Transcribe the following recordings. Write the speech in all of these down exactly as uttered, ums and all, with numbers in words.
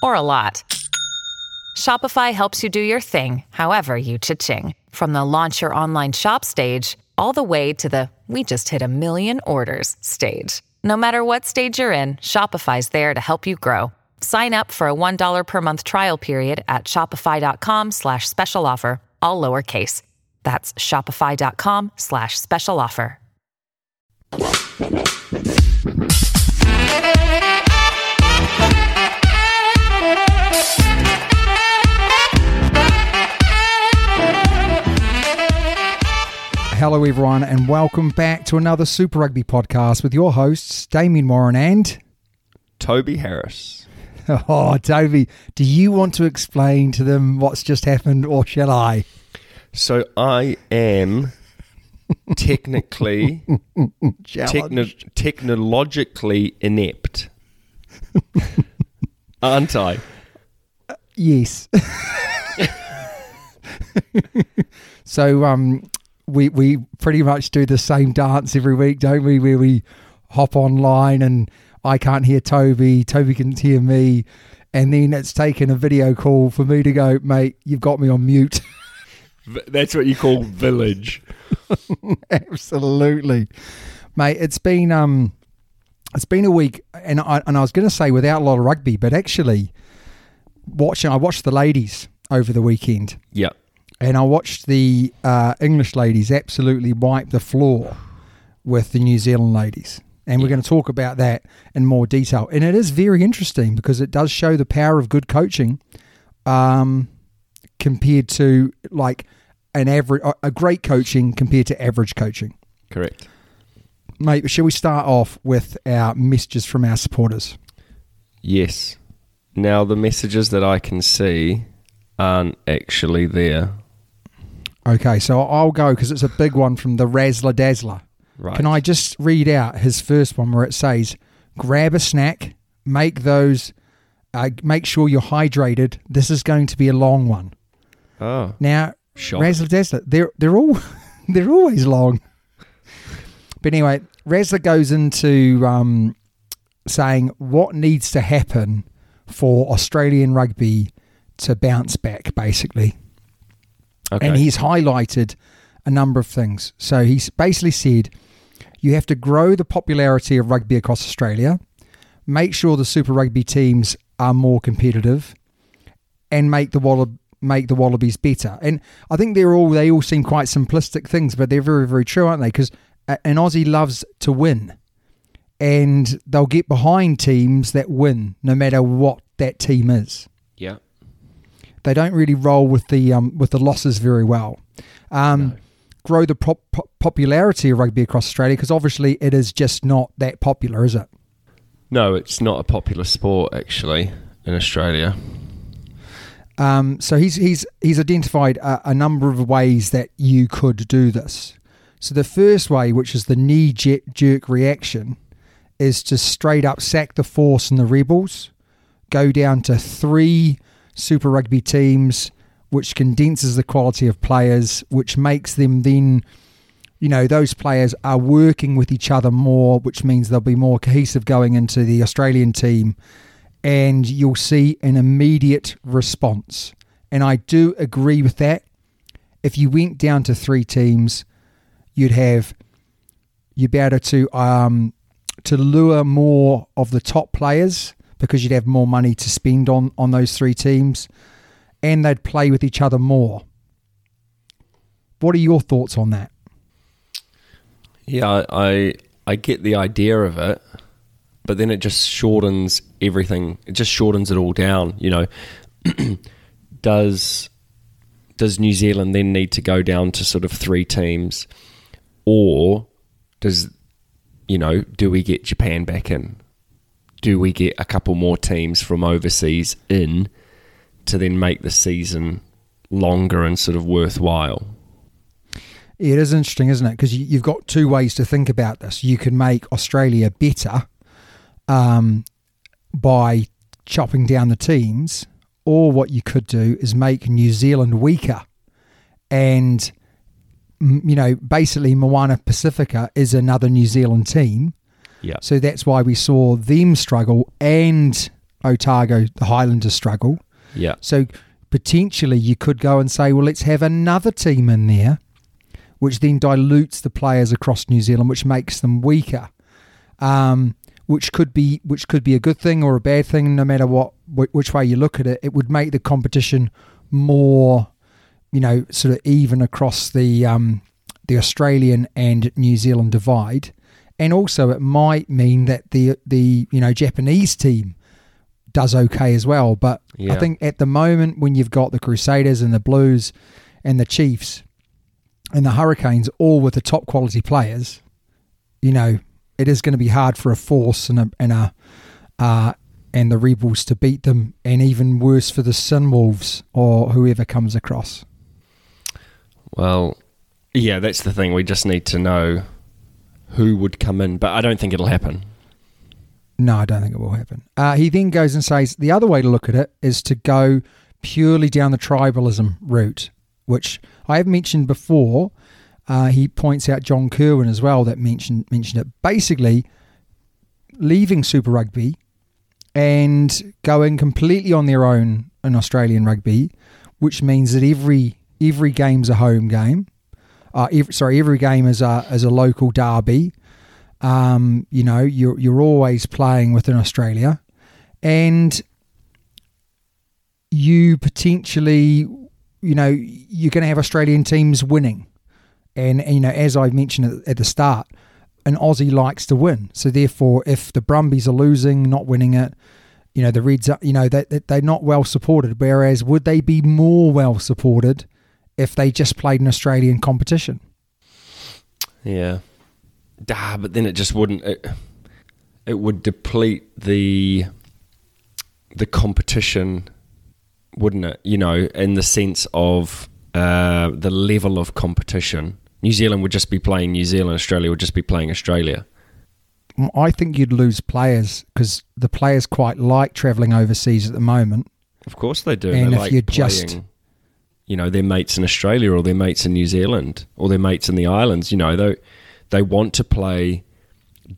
or a lot, Shopify helps you do your thing, however you cha-ching. From the launch your online shop stage, all the way to the we just hit a million orders stage. No matter what stage you're in, Shopify's there to help you grow. Sign up for a one dollar per month trial period at shopify dot com slash special offer, all lowercase. That's shopify dot com slash special offer. Hello everyone and welcome back to another Super Rugby podcast with your hosts Damien Moran and Toby Harris. Oh, Toby, do you want to explain to them what's just happened or shall I? So I am technically, techni- technologically inept, aren't I? Uh, yes. So um, we we pretty much do the same dance every week, don't we? Where we hop online and I can't hear Toby, Toby can hear me, and then it's taken a video call for me to go, mate, you've got me on mute. That's what you call village. Absolutely, mate. It's been um, it's been a week, and I and I was going to say without a lot of rugby, but actually, watching I watched the ladies over the weekend. Yeah, and I watched the uh, English ladies absolutely wipe the floor with the New Zealand ladies, and yep. We're going to talk about that in more detail. And it is very interesting because it does show the power of good coaching. Um. Compared to like an average, a great coaching compared to average coaching. Correct. Mate, shall we start off with our messages from our supporters? Yes. Now, the messages that I can see aren't actually there. Okay, so I'll go because it's a big one from the Razler Dazzler. Right. Can I just read out his first one where it says, grab a snack, make those, uh, make sure you're hydrated. This is going to be a long one. Oh, now, Razler Dazzler, they're, they're, all, they're always long. But anyway, Razler goes into um, saying what needs to happen for Australian rugby to bounce back, basically. Okay. And he's highlighted a number of things. So he's basically said you have to grow the popularity of rugby across Australia, make sure the Super Rugby teams are more competitive, and make the Wallabies. Make the Wallabies better, and I think they're all they all seem quite simplistic things, but they're very, very true, aren't they? Because an Aussie loves to win, and they'll get behind teams that win, no matter what that team is. Yeah, they don't really roll with the um, with the losses very well. Um, no. Grow the pop- pop- popularity of rugby across Australia because obviously it is just not that popular, is it? No, it's not a popular sport actually in Australia. Um, so he's he's he's identified a, a number of ways that you could do this. So the first way, which is the knee-jerk reaction, is to straight up sack the Force and the Rebels, go down to three Super Rugby teams, which condenses the quality of players, which makes them then, you know, those players are working with each other more, which means they'll be more cohesive going into the Australian team. And you'll see an immediate response. And I do agree with that. If you went down to three teams, you'd have, you'd be able to, um, to lure more of the top players because you'd have more money to spend on, on those three teams, and they'd play with each other more. What are your thoughts on that? Yeah, I I get the idea of it, but then it just shortens everything. It just shortens it all down, you know. Does does New Zealand then need to go down to sort of three teams, or does, you know, do we get Japan back in? Do we get a couple more teams from overseas in to then make the season longer and sort of worthwhile? It is interesting, isn't it? Because you've got two ways to think about this. You can make Australia better um, by chopping down the teams, or what you could do is make New Zealand weaker. And, you know, basically Moana Pacifica is another New Zealand team. Yeah. So that's why we saw them struggle and Otago, the Highlanders, struggle. Yeah. So potentially you could go and say, well, let's have another team in there, which then dilutes the players across New Zealand, which makes them weaker, um, which could be which could be a good thing or a bad thing. No matter what, which way you look at it, it would make the competition more, you know, sort of even across the um, the Australian and New Zealand divide, and also it might mean that the the you know Japanese team does okay as well. But yeah. I think at the moment when you've got the Crusaders and the Blues and the Chiefs and the Hurricanes, all with the top quality players, you know, it is going to be hard for a Force and a, and a uh, and the Rebels to beat them, and even worse for the Sunwolves or whoever comes across. Well, yeah, that's the thing. We just need to know who would come in, but I don't think it'll happen. No, I don't think it will happen. Uh, he then goes and says the other way to look at it is to go purely down the tribalism route, which I have mentioned before. Uh, he points out John Kerwin as well that mentioned mentioned it. Basically, leaving Super Rugby and going completely on their own in Australian rugby, which means that every every game's a home game. Uh, every, sorry, every game is a is a local derby. Um, you know, you're you're always playing within Australia, and you potentially, you know, you're going to have Australian teams winning. And, and you know, as I mentioned at, at the start, an Aussie likes to win. So therefore, if the Brumbies are losing, not winning it, you know, the Reds, are, you know, they, they're not well supported. Whereas would they be more well supported if they just played an Australian competition? Yeah. Ah, but then it just wouldn't, it, it would deplete the the competition, wouldn't it? You know, in the sense of uh, the level of competition. New Zealand would just be playing New Zealand. Australia would just be playing Australia. I think you'd lose players because the players quite like travelling overseas at the moment. Of course they do. And they if like you're playing, just... you know, their mates in Australia or their mates in New Zealand or their mates in the islands, you know, they, they want to play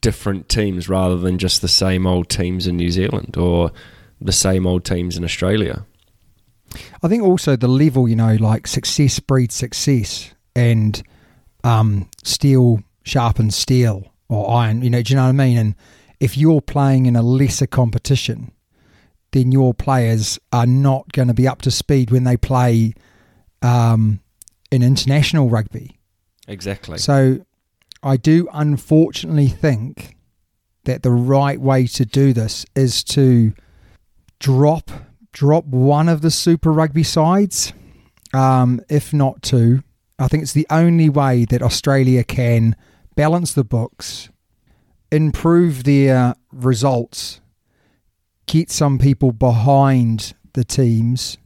different teams rather than just the same old teams in New Zealand or the same old teams in Australia. I think also the level, you know, like success breeds success, and um, steel sharpens steel or iron, you know, do you know what I mean? And if you're playing in a lesser competition, then your players are not going to be up to speed when they play um, in international rugby. Exactly. So I do unfortunately think that the right way to do this is to drop... drop one of the Super Rugby sides, um, if not two. I think it's the only way that Australia can balance the books, improve their results, get some people behind the teams,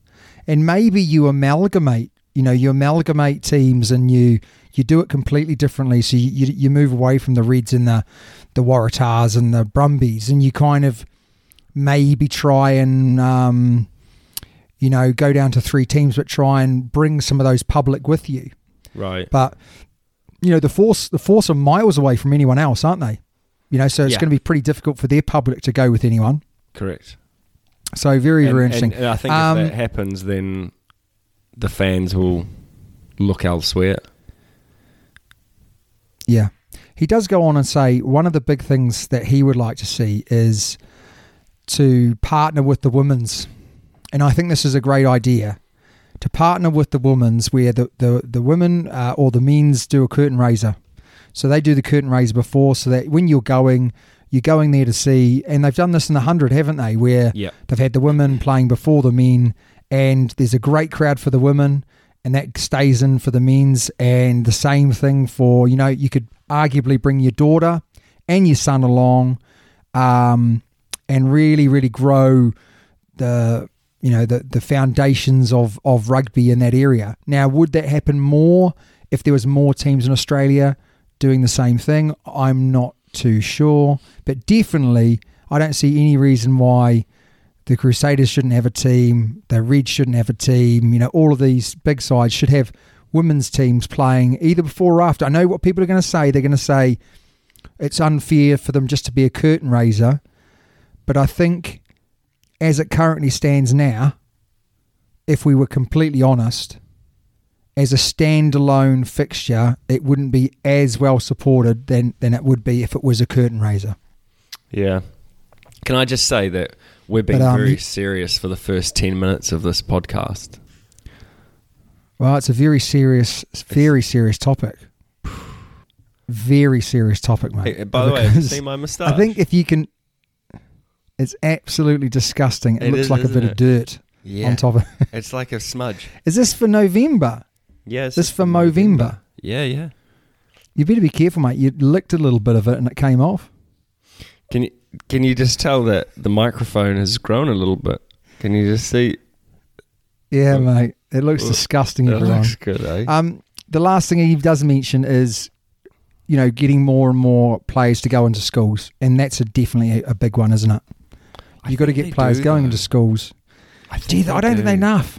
and maybe you amalgamate, you know, you amalgamate teams and you you do it completely differently. So you, you, you move away from the Reds and the, the Waratahs and the Brumbies, and you kind of maybe try and, um, you know, go down to three teams, but try and bring some of those public with you. Right. But, you know, the Force the force are miles away from anyone else, aren't they? You know, so it's yeah. going to be pretty difficult for their public to go with anyone. Correct. So very, and, very interesting. And I think um, if that happens, then the fans will look elsewhere. Yeah. He does go on and say one of the big things that he would like to see is to partner with the women's. And I think this is a great idea, to partner with the women's, where the, the, the women uh, or the men's do a curtain raiser. So they do the curtain raiser before, so that when you're going, you're going there to see, and they've done this in the one hundred, haven't they, where yep. they've had the women playing before the men, and there's a great crowd for the women, and that stays in for the men's, and the same thing for, you know, you could arguably bring your daughter and your son along um, and really, really grow the, you know, the, the foundations of, of rugby in that area. Now, would that happen more if there was more teams in Australia doing the same thing? I'm not too sure, but definitely I don't see any reason why the Crusaders shouldn't have a team, the Reds shouldn't have a team, you know, all of these big sides should have women's teams playing either before or after. I know what people are going to say. They're going to say it's unfair for them just to be a curtain raiser, but I think as it currently stands now, if we were completely honest, as a standalone fixture, it wouldn't be as well supported than, than it would be if it was a curtain raiser. Yeah. Can I just say that we're being but, um, very serious for the first ten minutes of this podcast? Well, it's a very serious, very serious topic. Very serious topic, mate. Hey, by the way, have you seen my moustache? I think if you can... It's absolutely disgusting. It, it looks is, like a bit it? of dirt yeah. on top of it. It's like a smudge. Is this for November? Yeah. This for Movember? Yeah, yeah. You better be careful, mate. You licked a little bit of it and it came off. Can you can you just tell that the microphone has grown a little bit? Can you just see? Yeah, oh, mate. It looks oh, disgusting, everyone. It looks good, eh? Um, the last thing he does mention is, you know, getting more and more players to go into schools. And that's a definitely a, a big one, isn't it? You've got to get players do, going though. into schools. I, think Gee, they I don't do. think they enough.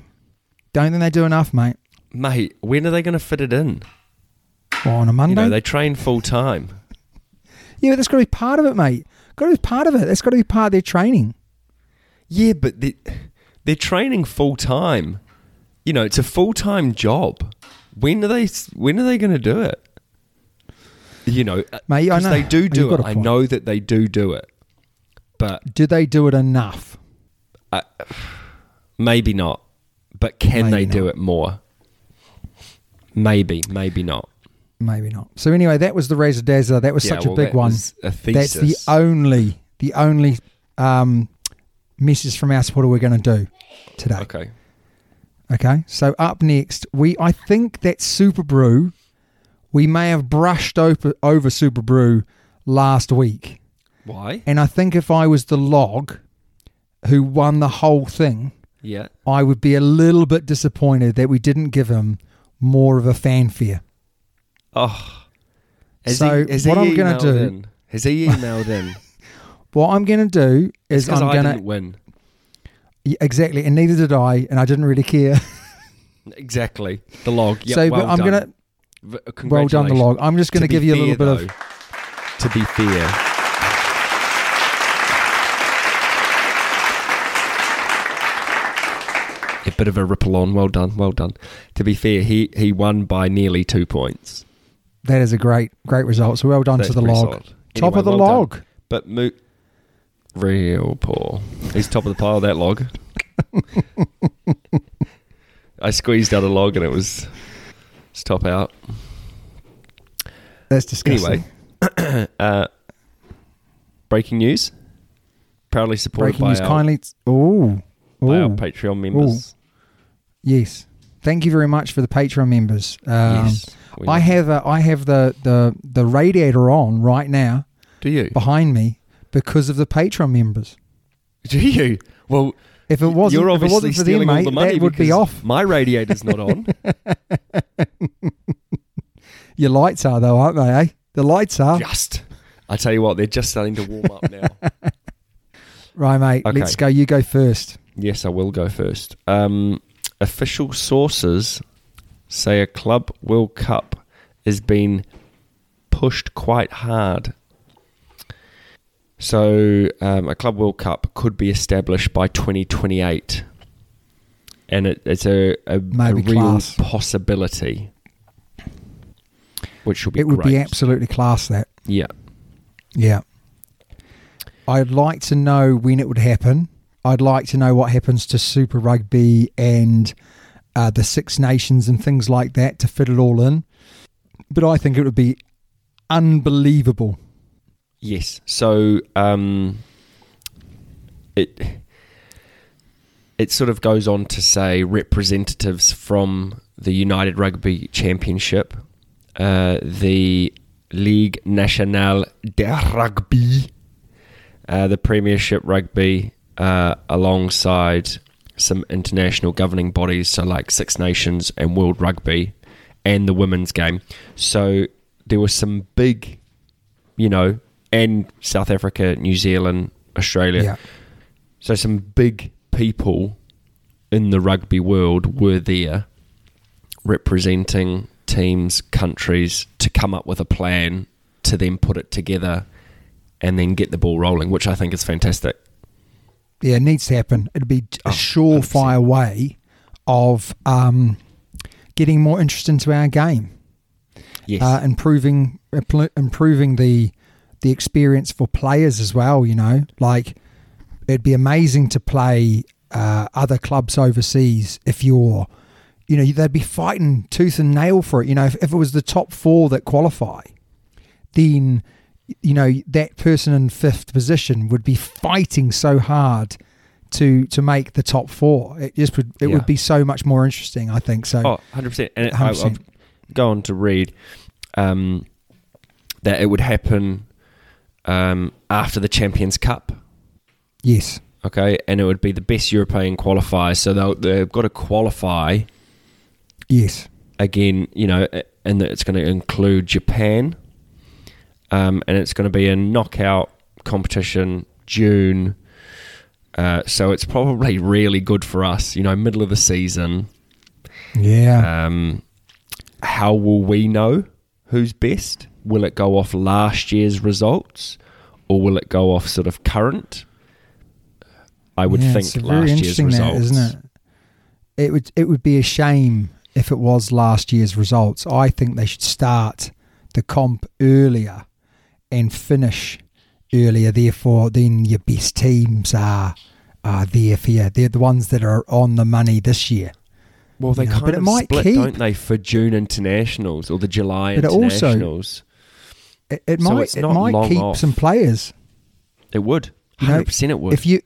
Don't think they do enough, mate. Mate, when are they going to fit it in? Well, on a Monday? You know, they train full time. Yeah, but that's got to be part of it, mate. Got to be part of it. That's got to be part of their training. Yeah, but they, they're training full time. You know, it's a full time job. When are they? When are they going to do it? You know, mate, I know they do do it. I know that they do do it, but do they do it enough? Uh, maybe not. But can they do it more? Maybe, maybe not. Maybe not. So anyway, that was the Razor Dazzler. That was yeah, such well, a big that one. Was a thesis. That's the only, the only um, message from our supporter we're going to do today. Okay. Okay. So up next, we I think that Super Brew, we may have brushed over, over Super Brew last week. Why? And I think if I was the log who won the whole thing, yeah, I would be a little bit disappointed that we didn't give him more of a fanfare. Oh, has so he, has what he I'm going to do? In? Has he emailed in? What I'm going to do is I'm going to didn't win. Yeah, exactly, and neither did I, and I didn't really care. Exactly, the log. Yep, so well I'm going to well done the log. I'm just going to give you a little though, bit of to be fair. A bit of a ripple on. Well done, well done. To be fair, he, he won by nearly two points. That is a great, great result. So well done That's to the log. Solid. Top anyway, of the well log. Done. But mo- real poor. He's top of the pile, that log. I squeezed out a log and it was, it's top out. That's disgusting. Anyway, uh, breaking news. Proudly supported breaking by news our... kindly. T- Ooh. By Ooh. our Patreon members. Ooh. Yes, thank you very much for the Patreon members. Um, yes, I have a, I have the, the, the radiator on right now. Do you behind me because of the Patreon members? Do you? Well, if it wasn't, you're obviously if it wasn't for them, mate, the that would be off. My radiator's not on. Your lights are though, aren't they? Eh? The lights are. Just, I tell you what, they're just starting to warm up now. Right, mate. Okay. Let's go. You go first. Yes, I will go first. Um. Official sources say a Club World Cup has been pushed quite hard. So um, a Club World Cup could be established by twenty twenty-eight. And it, it's a, a, a real class. possibility. Which will be It would great. be absolutely class, that. Yeah. Yeah. I'd like to know when it would happen. I'd like to know what happens to Super Rugby and uh, the Six Nations and things like that to fit it all in. But I think it would be unbelievable. Yes. So um, it it sort of goes on to say representatives from the United Rugby Championship, uh, the Ligue Nationale de Rugby, uh, the Premiership Rugby, uh, alongside some international governing bodies, so like Six Nations and World Rugby, and the women's game. So there were some big, you know, and South Africa, New Zealand, Australia. Yeah. So some big people in the rugby world were there representing teams, countries, to come up with a plan to then put it together and then get the ball rolling, which I think is fantastic. Yeah, it needs to happen. It'd be a oh, surefire one hundred percent way of um, getting more interest into our game. Yes. Uh, improving improving the the experience for players as well, you know. Like, it'd be amazing to play uh, other clubs overseas if you're, you know, they'd be fighting tooth and nail for it. You know, if, if it was the top four that qualify, then, you know, that person in fifth position would be fighting so hard to to make the top four. It just would, it yeah. would be so much more interesting, I think. So, oh, one hundred percent. And it, I, I've gone to read um, that it would happen um, after the Champions Cup. Yes. Okay, and it would be the best European qualifiers. So they'll, they've got to qualify. Yes. Again, you know, and it's going to include Japan, um, and it's going to be a knockout competition, June. Uh, so it's probably really good for us, you know, middle of the season. Yeah. Um, how will we know who's best? Will it go off last year's results, or will it go off sort of current? I would yeah, think it's last year's results, that, isn't it? It would it would be a shame if it was last year's results. I think they should start the comp earlier and finish earlier. Therefore, then your best teams are are there for you. They're the ones that are on the money this year. Well, they you know, kind but of it might split, keep, don't they, for June internationals or the July but internationals? It, also, it, it so might it's not it might keep off. some players. It would, one hundred percent. You know, it would. If you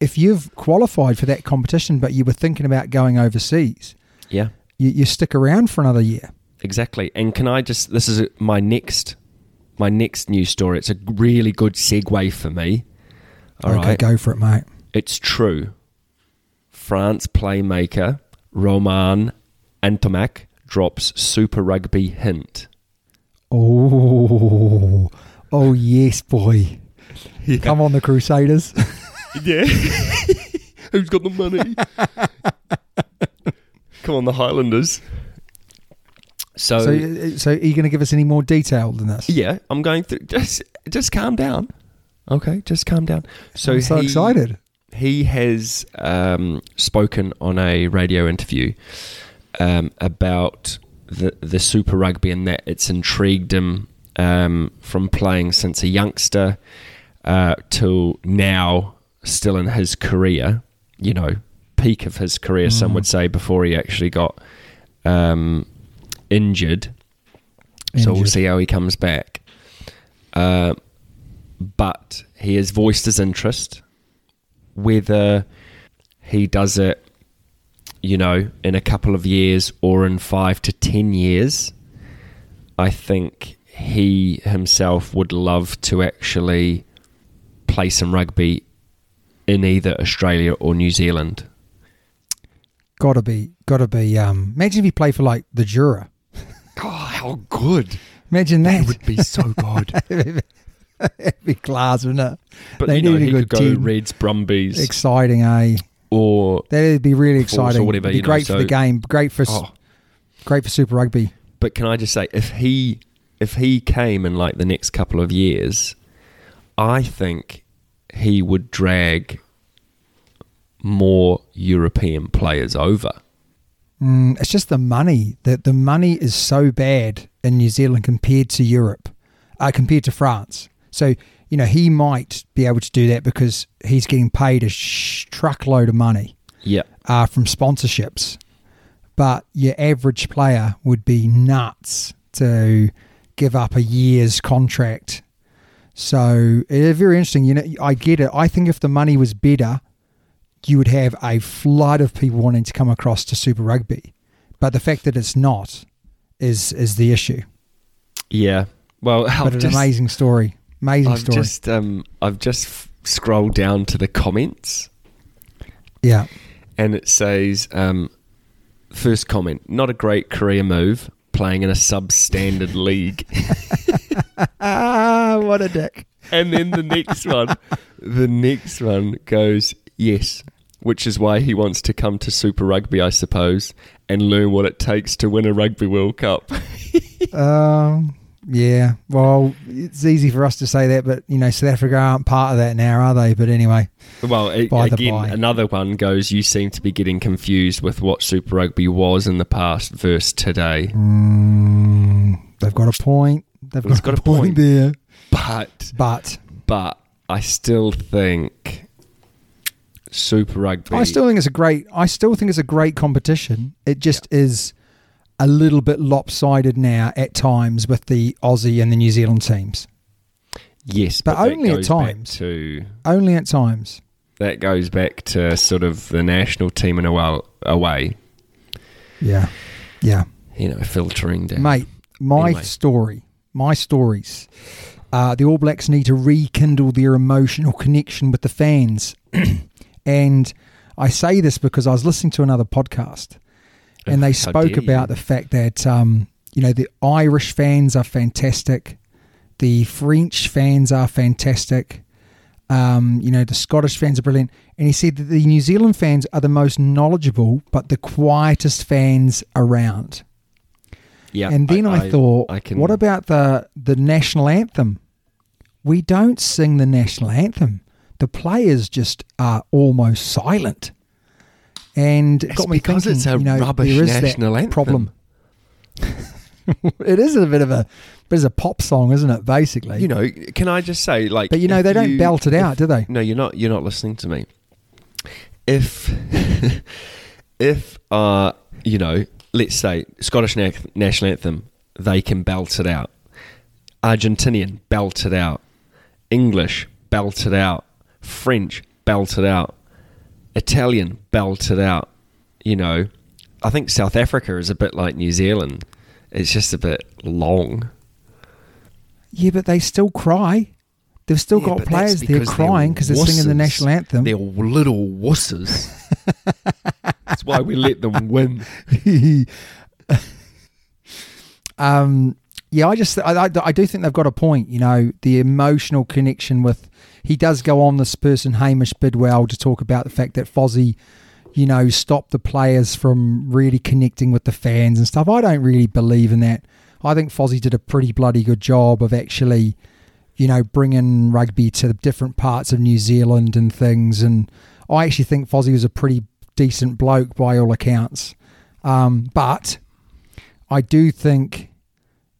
if you've qualified for that competition, but you were thinking about going overseas, yeah, you, you stick around for another year. Exactly. And can I just? This is my next, my next news story. It's a really good segue for me. All okay, right, go for it, mate. It's true. France playmaker Romain Ntamack drops Super Rugby hint. Oh, oh yes, boy! Yeah. Come on, the Crusaders. Yeah. Who's got the money? Come on, the Highlanders. So, so, so are you going to give us any more detail than this? Yeah, I'm going through. Just, just calm down. Okay, just calm down. So I'm so he, excited. He has um, spoken on a radio interview um, about the the Super Rugby and that it's intrigued him um, from playing since a youngster uh, till now. Still in his career, you know, peak of his career, mm. some would say, before he actually got um, injured. injured. So we'll see how he comes back. Uh, but he has voiced his interest. Whether he does it, you know, in a couple of years or in five to ten years, I think he himself would love to actually play some rugby in either Australia or New Zealand. Gotta be, gotta be. Um, imagine if you play for like the Jura. Oh, how good! Imagine that. It would be so good. It'd be class, wouldn't it? But they you know, he could go team. Reds, Brumbies. Exciting, eh? Or that'd be really exciting. Or whatever, It'd be great know, for so, the game. Great for, oh. great for Super Rugby. But can I just say, if he, if he came in like the next couple of years, I think he would drag more European players over. Mm, it's just the money. The, the money is so bad in New Zealand compared to Europe, uh, compared to France. So you know, he might be able to do that because he's getting paid a sh- truckload of money yeah, uh, from sponsorships. But your average player would be nuts to give up a year's contract. So it's very interesting. You know, I get it. I think if the money was better, you would have a flood of people wanting to come across to Super Rugby. But the fact that it's not is is the issue. Yeah. Well, I've but an just, amazing story. Amazing I've story. Just, um, I've just f- scrolled down to the comments. Yeah. And it says, um, first comment, not a great career move, playing in a substandard league. Ah, what a dick. And then the next one, the next one goes, yes, which is why he wants to come to Super Rugby, I suppose, and learn what it takes to win a Rugby World Cup. um... Yeah, well, it's easy for us to say that, but, you know, South Africa aren't part of that now, are they? But anyway. Well, again, another one goes, you seem to be getting confused with what Super Rugby was in the past versus today. Mm, they've got a point. They've got, got a point, point there. But, but, but I still think Super Rugby... I still think it's a great, I still think it's a great competition. It just yeah. is... a little bit lopsided now at times with the Aussie and the New Zealand teams. Yes, but, but only at times. To, only at times. That goes back to sort of the national team in a while away. Yeah, yeah. You know, filtering down. Mate, my anyway. story, my stories. Uh, the All Blacks need to rekindle their emotional connection with the fans. And I say this because I was listening to another podcast. And they spoke about the fact that, um, you know, the Irish fans are fantastic. The French fans are fantastic. Um, you know, the Scottish fans are brilliant. And he said that the New Zealand fans are the most knowledgeable, but the quietest fans around. Yeah. And then I, I thought, I, I can... what about the, the national anthem? We don't sing the national anthem. The players just are almost silent. And it got me because thinking, it's a you know, rubbish there is national that anthem. Problem. It is a bit of a, but it's a pop song, isn't it? Basically, you know. Can I just say, like, but you know, they don't you, belt it if, out, do they? No, you're not. You're not listening to me. If, if, uh, you know, let's say Scottish na- national anthem, they can belt it out. Argentinian, belt it out. English, belt it out. French, belt it out. Italian, belt it out, you know. I think South Africa is a bit like New Zealand. It's just a bit long. Yeah, but they still cry. They've still yeah, got players there crying because they're singing the national anthem. They're little wusses. That's why we let them win. um, yeah, I just I, I do think they've got a point, you know, the emotional connection with... He does go on, this person, Hamish Bidwell, to talk about the fact that Fozzie, you know, stopped the players from really connecting with the fans and stuff. I don't really believe in that. I think Fozzie did a pretty bloody good job of actually, you know, bringing rugby to the different parts of New Zealand and things. And I actually think Fozzie was a pretty decent bloke by all accounts. Um, but I do think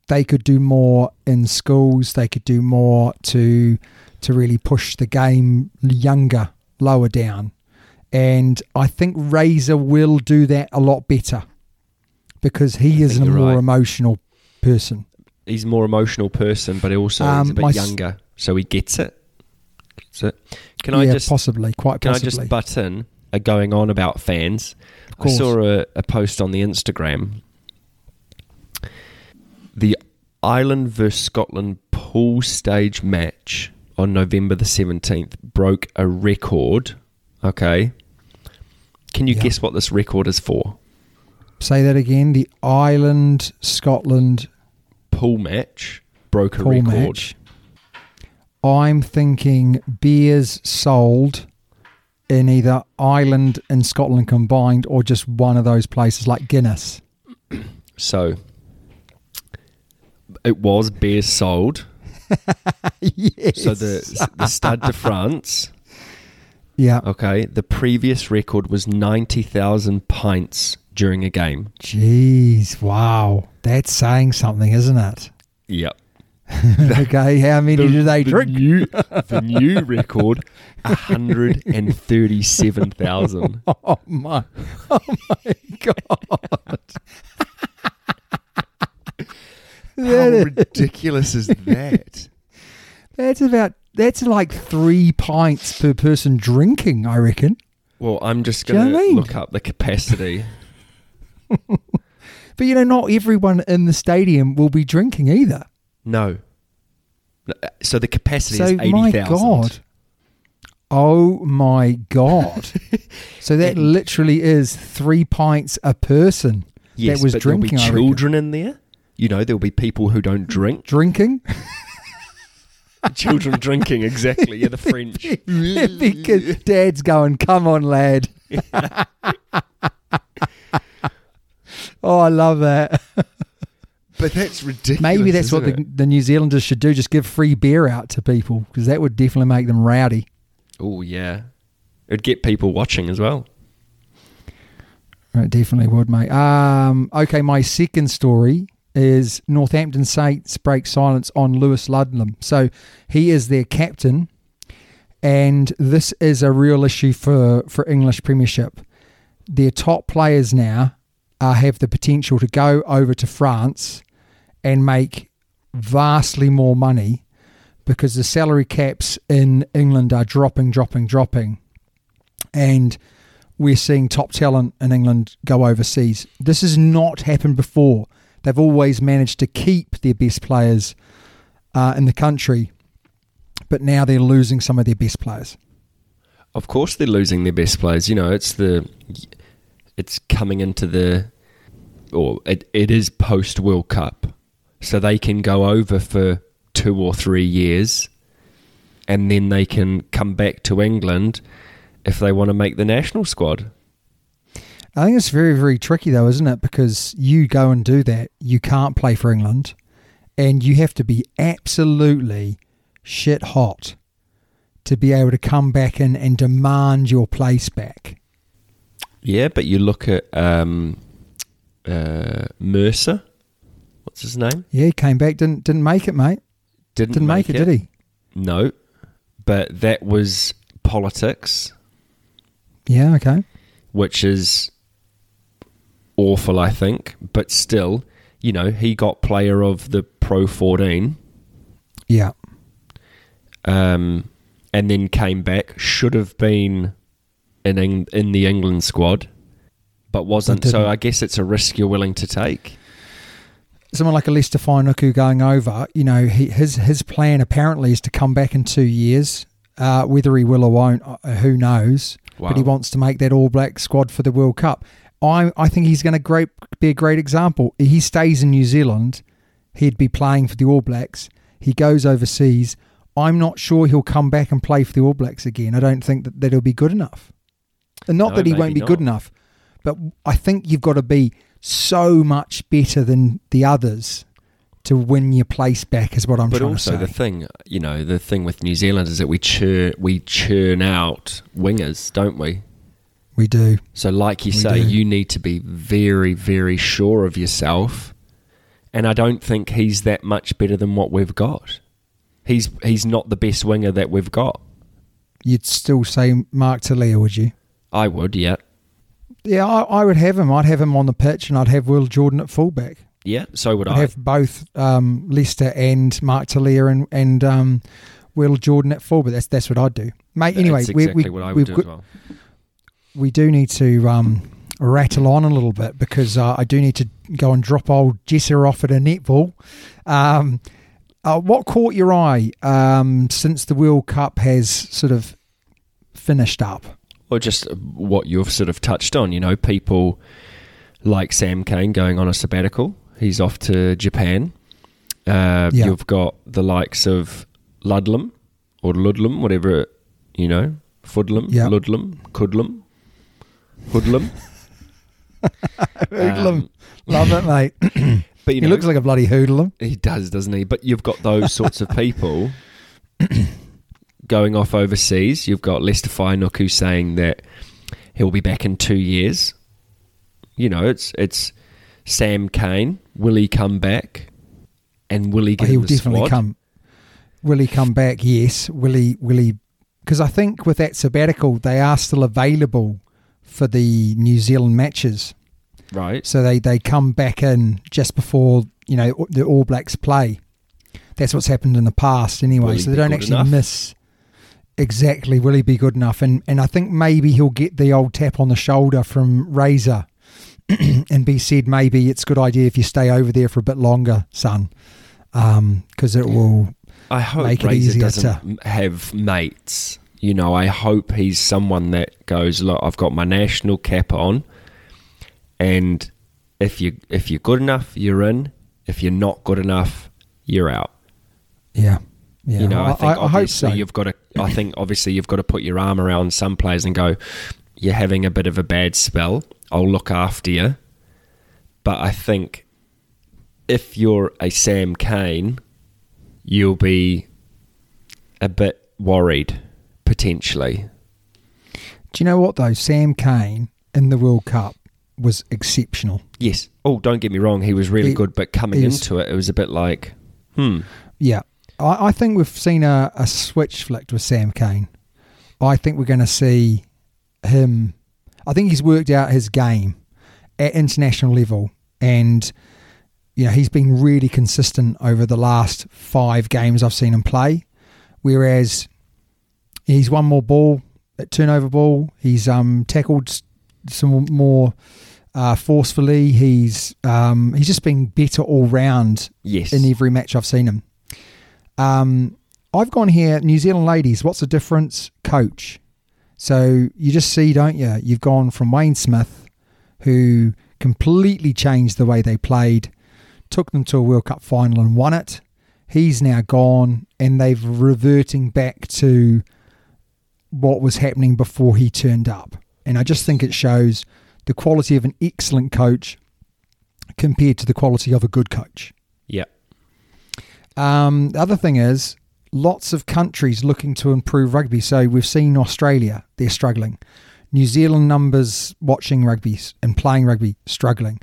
they could do more in schools. They could do more to... to really push the game younger, lower down. And I think Razor will do that a lot better because he I is a more right. emotional person. He's a more emotional person, but also um, he's a bit younger, s- so he gets it. So can yeah, I just possibly, quite can possibly. I just butt in a going on about fans? Of course. I saw a, a post on the Instagram. The Ireland versus Scotland pool stage match on November the seventeenth broke a record, okay? Can you yep. guess what this record is for? Say that again. The Ireland-Scotland... pool match broke a record. Match. I'm thinking beers sold in either Ireland and Scotland combined or just one of those places like Guinness. So, it was beers sold... yes. So the the Stade de France. Yeah. Okay. The previous record was ninety thousand pints during a game. Jeez! Wow, that's saying something, isn't it? Yep. Okay, how many the, do they the drink? New, the new record, one hundred thirty-seven thousand. Oh my, oh my God. How ridiculous is that? That's about, that's like three pints per person drinking, I reckon. Well, I'm just going to look up the capacity. But, you know, not everyone in the stadium will be drinking either. No. So the capacity so is eighty thousand. My God. Oh, my God. So that and literally is three pints a person yes, that was but drinking. There'll be children in there. You know, there'll be people who don't drink. Drinking? Children drinking, exactly. Yeah, the French. Because Dad's going, come on, lad. Oh, I love that. But that's ridiculous. Maybe that's what the, the New Zealanders should do, just give free beer out to people, because that would definitely make them rowdy. Oh, yeah. It'd get people watching as well. It definitely would, mate. Um, okay, my second story is Northampton Saints break silence on Lewis Ludlam. So he is their captain, and this is a real issue for, for English Premiership. Their top players now uh, have the potential to go over to France and make vastly more money because the salary caps in England are dropping, dropping, dropping. And we're seeing top talent in England go overseas. This has not happened before. They've always managed to keep their best players uh, in the country, but now they're losing some of their best players. Of course they're losing their best players. You know, it's the it's coming into the or it, it is post World Cup. So they can go over for two or three years and then they can come back to England if they want to make the national squad. I think it's very, very tricky though, isn't it? Because you go and do that, you can't play for England, and you have to be absolutely shit hot to be able to come back in and demand your place back. Yeah, but you look at um, uh, Mercer. What's his name? Yeah, he came back, didn't didn't make it, mate. Didn't, didn't make, make it, it, did he? No, but that was politics. Yeah, okay. Which is awful, I think. But still, you know, he got player of the Pro fourteen. Yeah. Um, and then came back. Should have been in Eng- in the England squad, but wasn't. So I guess it's a risk you're willing to take. Someone like a Lester Fainuku going over, you know, he, his his plan apparently is to come back in two years. Uh, whether he will or won't, uh, who knows. Wow. But he wants to make that All Black squad for the World Cup. I I think he's going to be a great example. He stays in New Zealand. He'd be playing for the All Blacks. He goes overseas. I'm not sure he'll come back and play for the All Blacks again. I don't think that, that he'll be good enough. And not no, that he won't be not. good enough, but I think you've got to be so much better than the others to win your place back is what I'm but trying to say. But also the thing, you know, the thing with New Zealand is that we churn, we churn out wingers, don't we? We do. So like you we say, do. you need to be very, very sure of yourself. And I don't think he's that much better than what we've got. He's he's not the best winger that we've got. You'd still say Mark Tele'a, would you? I would, yeah. Yeah, I, I would have him. I'd have him on the pitch and I'd have Will Jordan at fullback. Yeah, so would I'd I. Have both um, Lester and Mark Tele'a and, and um, Will Jordan at full, but that's that's what I'd do. Mate, that's anyway, exactly we, we, what I would do got, as well. We do need to um, rattle on a little bit because uh, I do need to go and drop old Jessa off at a netball. Um, uh, what caught your eye um, since the World Cup has sort of finished up? Well, just what you've sort of touched on, you know, people like Sam Kane going on a sabbatical. He's off to Japan. Uh, yeah. You've got the likes of Ludlam or Ludlam, whatever, you know, Fudlam, yeah. Ludlam, Kudlam, Hoodlam. Hoodlam. Um, Love it, mate. But, you know, he looks like a bloody hoodlum. He does, doesn't he? But you've got those sorts of people going off overseas. You've got Lester Fainuku saying that he'll be back in two years. You know, it's it's... Sam Kane, will he come back? And will he get He'll in the definitely squad? Come. Will he come back? Yes. Will he? Will he? Because I think with that sabbatical, they are still available for the New Zealand matches. Right. So they, they come back in just before, you know, the All Blacks play. That's what's happened in the past anyway. Will so they don't actually enough? miss exactly will he be good enough. And and I think maybe he'll get the old tap on the shoulder from Razor and be said, maybe it's a good idea if you stay over there for a bit longer, son, because um, it will I hope make it Razor easier doesn't to have mates. You know, I hope he's someone that goes, look, I've got my national cap on. And if you if you're good enough, you're in. If you're not good enough, you're out. Yeah, yeah. You know, I, I think I, obviously I hope so. You've got to. I think obviously you've got to put your arm around some players and go, "You're having a bit of a bad spell. I'll look after you." But I think if you're a Sam Kane, you'll be a bit worried potentially. Do you know what though? Sam Kane in the World Cup was exceptional. Yes. Oh, don't get me wrong. He was really it, good, but coming was, into it, it was a bit like, hmm. Yeah. I, I think we've seen a, a switch flicked with Sam Kane. I think we're going to see him. I think he's worked out his game at international level. And, you know, he's been really consistent over the last five games I've seen him play. Whereas he's won more ball, at turnover ball. He's um, tackled some more uh, forcefully. He's um, he's just been better all round. Yes. In every match I've seen him. Um, I've gone here, New Zealand ladies, what's the difference? Coach. So you just see, don't you? You've gone from Wayne Smith, who completely changed the way they played, took them to a World Cup final and won it. He's now gone and they've reverting back to what was happening before he turned up. And I just think it shows the quality of an excellent coach compared to the quality of a good coach. Yeah. Um, the other thing is lots of countries looking to improve rugby. So we've seen Australia, they're struggling. New Zealand numbers watching rugby and playing rugby, struggling.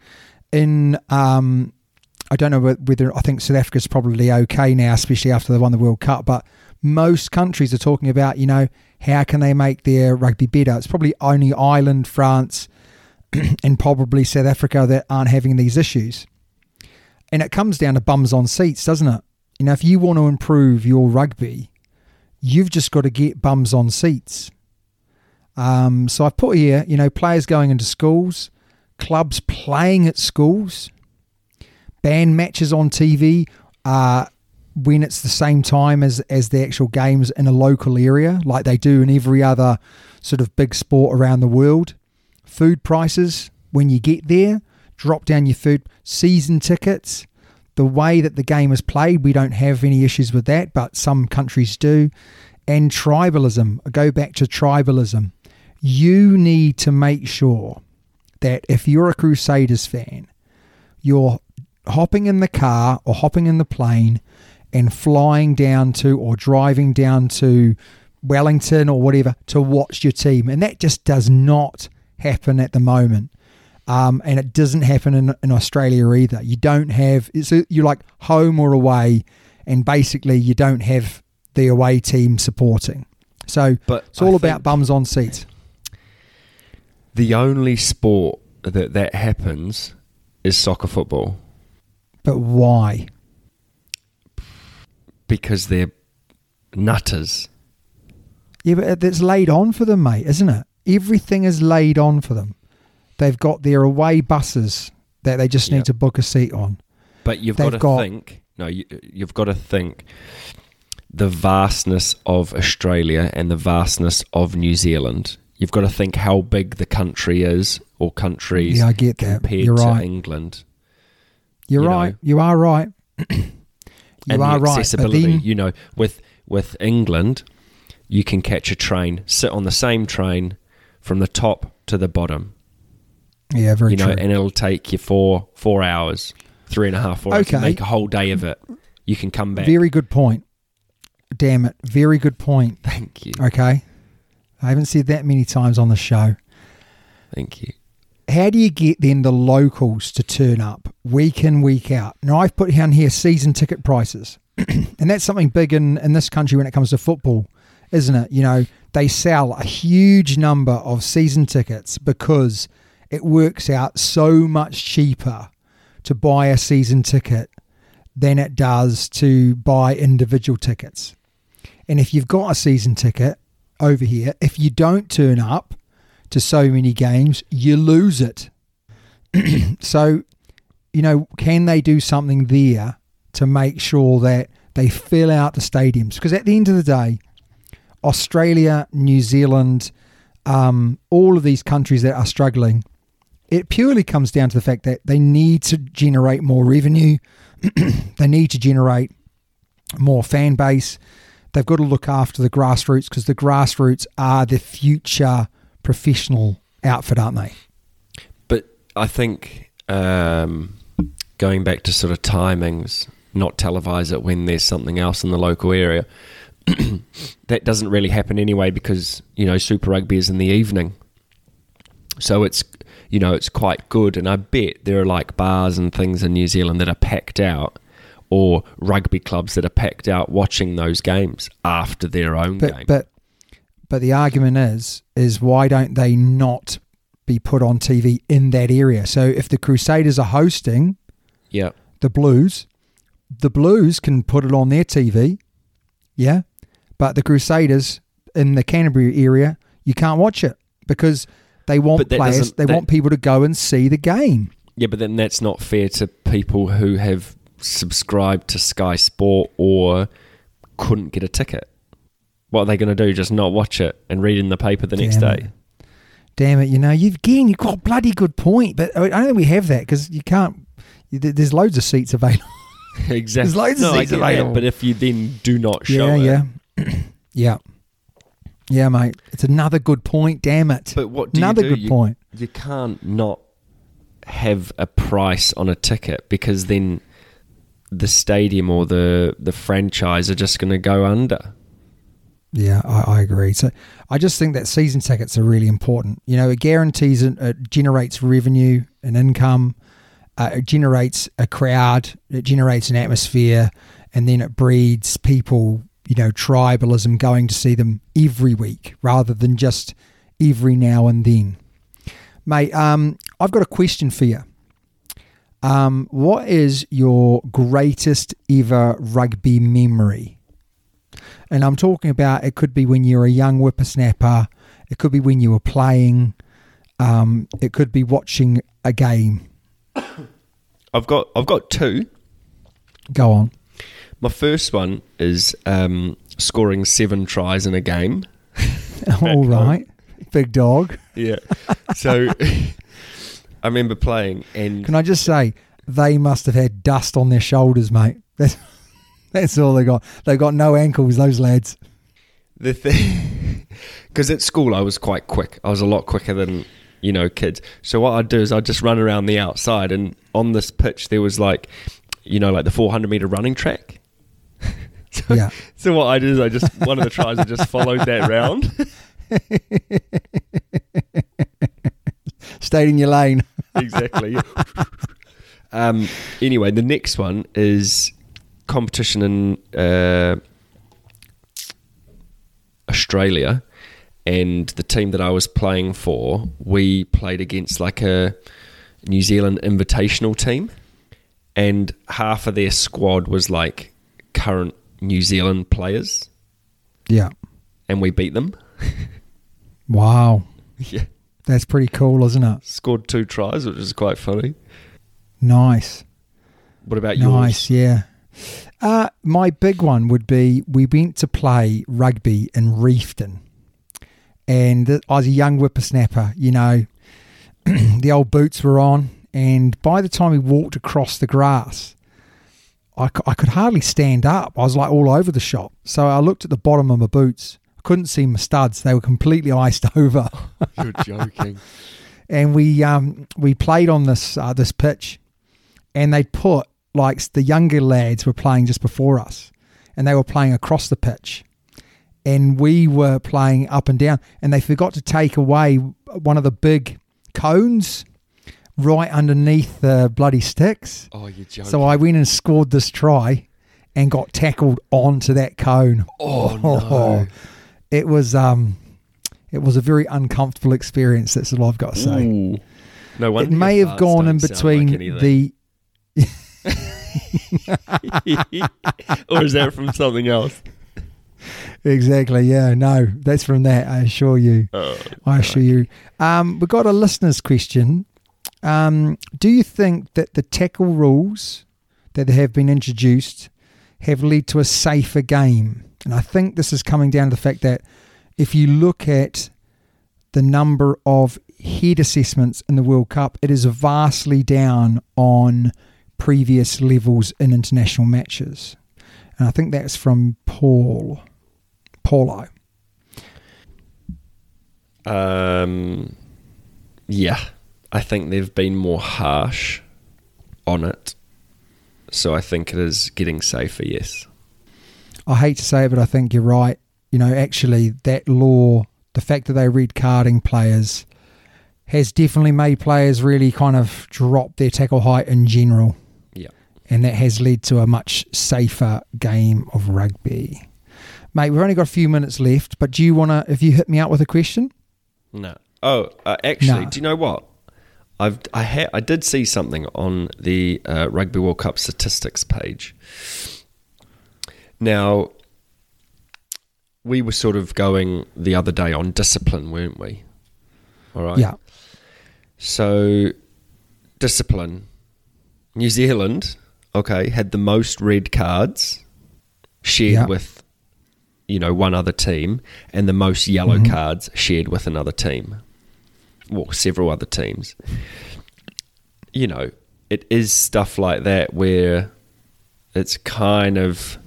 In, um, I don't know whether, I think South Africa's probably okay now, especially after they won the World Cup, but most countries are talking about, you know, how can they make their rugby better? It's probably only Ireland, France, and probably South Africa that aren't having these issues. And it comes down to bums on seats, doesn't it? You know, if you want to improve your rugby, you've just got to get bums on seats. Um, so I put here, you know, players going into schools, clubs playing at schools, ban matches on T V, uh, when it's the same time as, as the actual games in a local area, like they do in every other sort of big sport around the world. Food prices, when you get there, drop down your food. Season tickets, the way that the game is played, we don't have any issues with that, but some countries do. And tribalism, I go back to tribalism. You need to make sure that if you're a Crusaders fan, you're hopping in the car or hopping in the plane and flying down to or driving down to Wellington or whatever to watch your team. And that just does not happen at the moment. Um, and it doesn't happen in, in Australia either. You don't have, it's a, you're like home or away, and basically you don't have the away team supporting. So but it's all I about bums on seats. The only sport that that happens is soccer football. But why? Because they're nutters. Yeah, but it's laid on for them, mate, isn't it? Everything is laid on for them. They've got their away buses that they just yep. need to book a seat on. But you've got to got, think. No, you, you've got to think the vastness of Australia and the vastness of New Zealand. You've got to think how big the country is, or countries. Yeah, I get that. Compared You're right. to England. You're you right. Know. You are right. You and are the accessibility, right. Then, you know, with with England, you can catch a train, sit on the same train from the top to the bottom. Yeah, very you true. You know, and it'll take you four four hours, three and a half four hours okay. to make a whole day of it. You can come back. Very good point. Damn it. Very good point. Thank you. Okay. I haven't said that many times on the show. Thank you. how do you get then the locals to turn up week in, week out? Now, I've put down here season ticket prices, and that's something big in, in this country when it comes to football, isn't it? You know, they sell a huge number of season tickets because it works out so much cheaper to buy a season ticket than it does to buy individual tickets. And if you've got a season ticket over here, if you don't turn up to so many games, you lose it. So, you know, can they do something there to make sure that they fill out the stadiums? Because at the end of the day, Australia, New Zealand, um, all of these countries that are struggling, it purely comes down to the fact that they need to generate more revenue. They need to generate more fan base. They've got to look after the grassroots because the grassroots are the future professional outfit, aren't they? But I think um, going back to sort of timings, not televise it when there's something else in the local area, that doesn't really happen anyway because, you know, Super Rugby is in the evening. So it's, you know, it's quite good. And I bet there are like bars and things in New Zealand that are packed out or rugby clubs that are packed out watching those games after their own but, game. But but the argument is, is why don't they not be put on T V in that area? So if the Crusaders are hosting yeah. the Blues, the Blues can put it on their T V, yeah? But the Crusaders in the Canterbury area, you can't watch it because they want players, they that, want people to go and see the game. Yeah, but then that's not fair to people who have subscribed to Sky Sport or couldn't get a ticket. What are they going to do? Just not watch it and read in the paper the Damn next day? It. Damn it. You know, you've, again, you've got a bloody good point, but I don't think we have that because you can't, there's loads of seats available. Exactly. There's loads no, of seats available. That, but if you then do not show yeah, it. Yeah, yeah. Yeah, mate. It's another good point. Damn it. But what do another you do? Good you, point. You can't not have a price on a ticket because then the stadium or the, the franchise are just going to go under. Yeah, I, I agree. So I just think that season tickets are really important. You know, it guarantees, it, it generates revenue and income. Uh, it generates a crowd. It generates an atmosphere. And then it breeds people, you know, tribalism, going to see them every week rather than just every now and then. Mate, um, I've got a question for you. Um, what is your greatest ever rugby memory? And I'm talking about, it could be when you were a young whippersnapper. It could be when you were playing. Um, it could be watching a game. I've got, I've got two. Go on. My first one is um, scoring seven tries in a game. All right. Home. Big dog. Yeah. So I remember playing and... Can I just say, they must have had dust on their shoulders, mate. That's, that's all they got. They got no ankles, those lads. The thing... Because at school I was quite quick. I was a lot quicker than, you know, kids. So what I'd do is I'd just run around the outside, and on this pitch there was like, you know, like the four hundred metre running track. So, yeah. So what I did is I just, one of the tries, I just followed that round. Stayed in your lane. Exactly. um, anyway, the next one is competition in uh, Australia. And the team that I was playing for, we played against like a New Zealand invitational team. And half of their squad was like current New Zealand players. Yeah. And we beat them. Wow. Yeah. That's pretty cool, isn't it? Scored two tries, which is quite funny. Nice. What about yours? Nice, yeah. Uh, my big one would be, we went to play rugby in Reefton. And I was a young whippersnapper, you know. The old boots were on. And by the time we walked across the grass, I, I could hardly stand up. I was like all over the shop. So I looked at the bottom of my boots. I couldn't see my studs. They were completely iced over. You're joking. And we um, we played on this uh, this pitch, and they put, like, the younger lads were playing just before us, and they were playing across the pitch. And we were playing up and down, and they forgot to take away one of the big cones right underneath the bloody sticks. Oh, you're joking. So I went and scored this try and got tackled onto that cone. Oh, oh no. It was um, it was a very uncomfortable experience. That's all I've got to say. Ooh. No wonder it may have gone in between like the... Or is that from something else? Exactly, yeah. No, that's from that, I assure you. Oh, I assure you. Um, we've got a listener's question. Um, do you think that the tackle rules that have been introduced have led to a safer game? And I think this is coming down to the fact that if you look at the number of head assessments in the World Cup, it is vastly down on previous levels in international matches. And I think that's from Paul. Paulo. Um, yeah, I think they've been more harsh on it. So I think it is getting safer, yes. I hate to say it, but I think you're right. You know, actually, that law, the fact that they're red carding players, has definitely made players really kind of drop their tackle height in general. Yeah. And that has led to a much safer game of rugby. Mate, we've only got a few minutes left, but do you want to, if you hit me up with a question? No. Oh, uh, actually, no. Do you know what? I've, I ha- I did see something on the uh, Rugby World Cup statistics page. Now, we were sort of going the other day on discipline, weren't we? All right. Yeah. So, discipline. New Zealand, okay, had the most red cards shared yeah. with, you know, one other team, and the most yellow mm-hmm. cards shared with another team. Well, several other teams. You know, it is stuff like that where it's kind of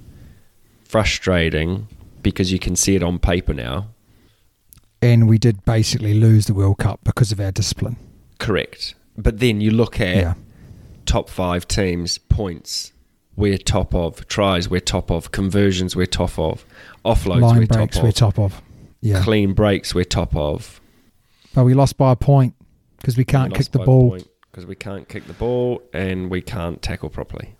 frustrating because you can see it on paper now. And we did basically lose the World Cup because of our discipline. Correct. But then you look at yeah. top five teams, points, we're top of, tries, we're top of, conversions, we're top of, offloads, Line we're breaks, top of. we're top of. Yeah. Clean breaks, we're top of. But we lost by a point because we can't we kick the ball. Because we can't kick the ball and we can't tackle properly.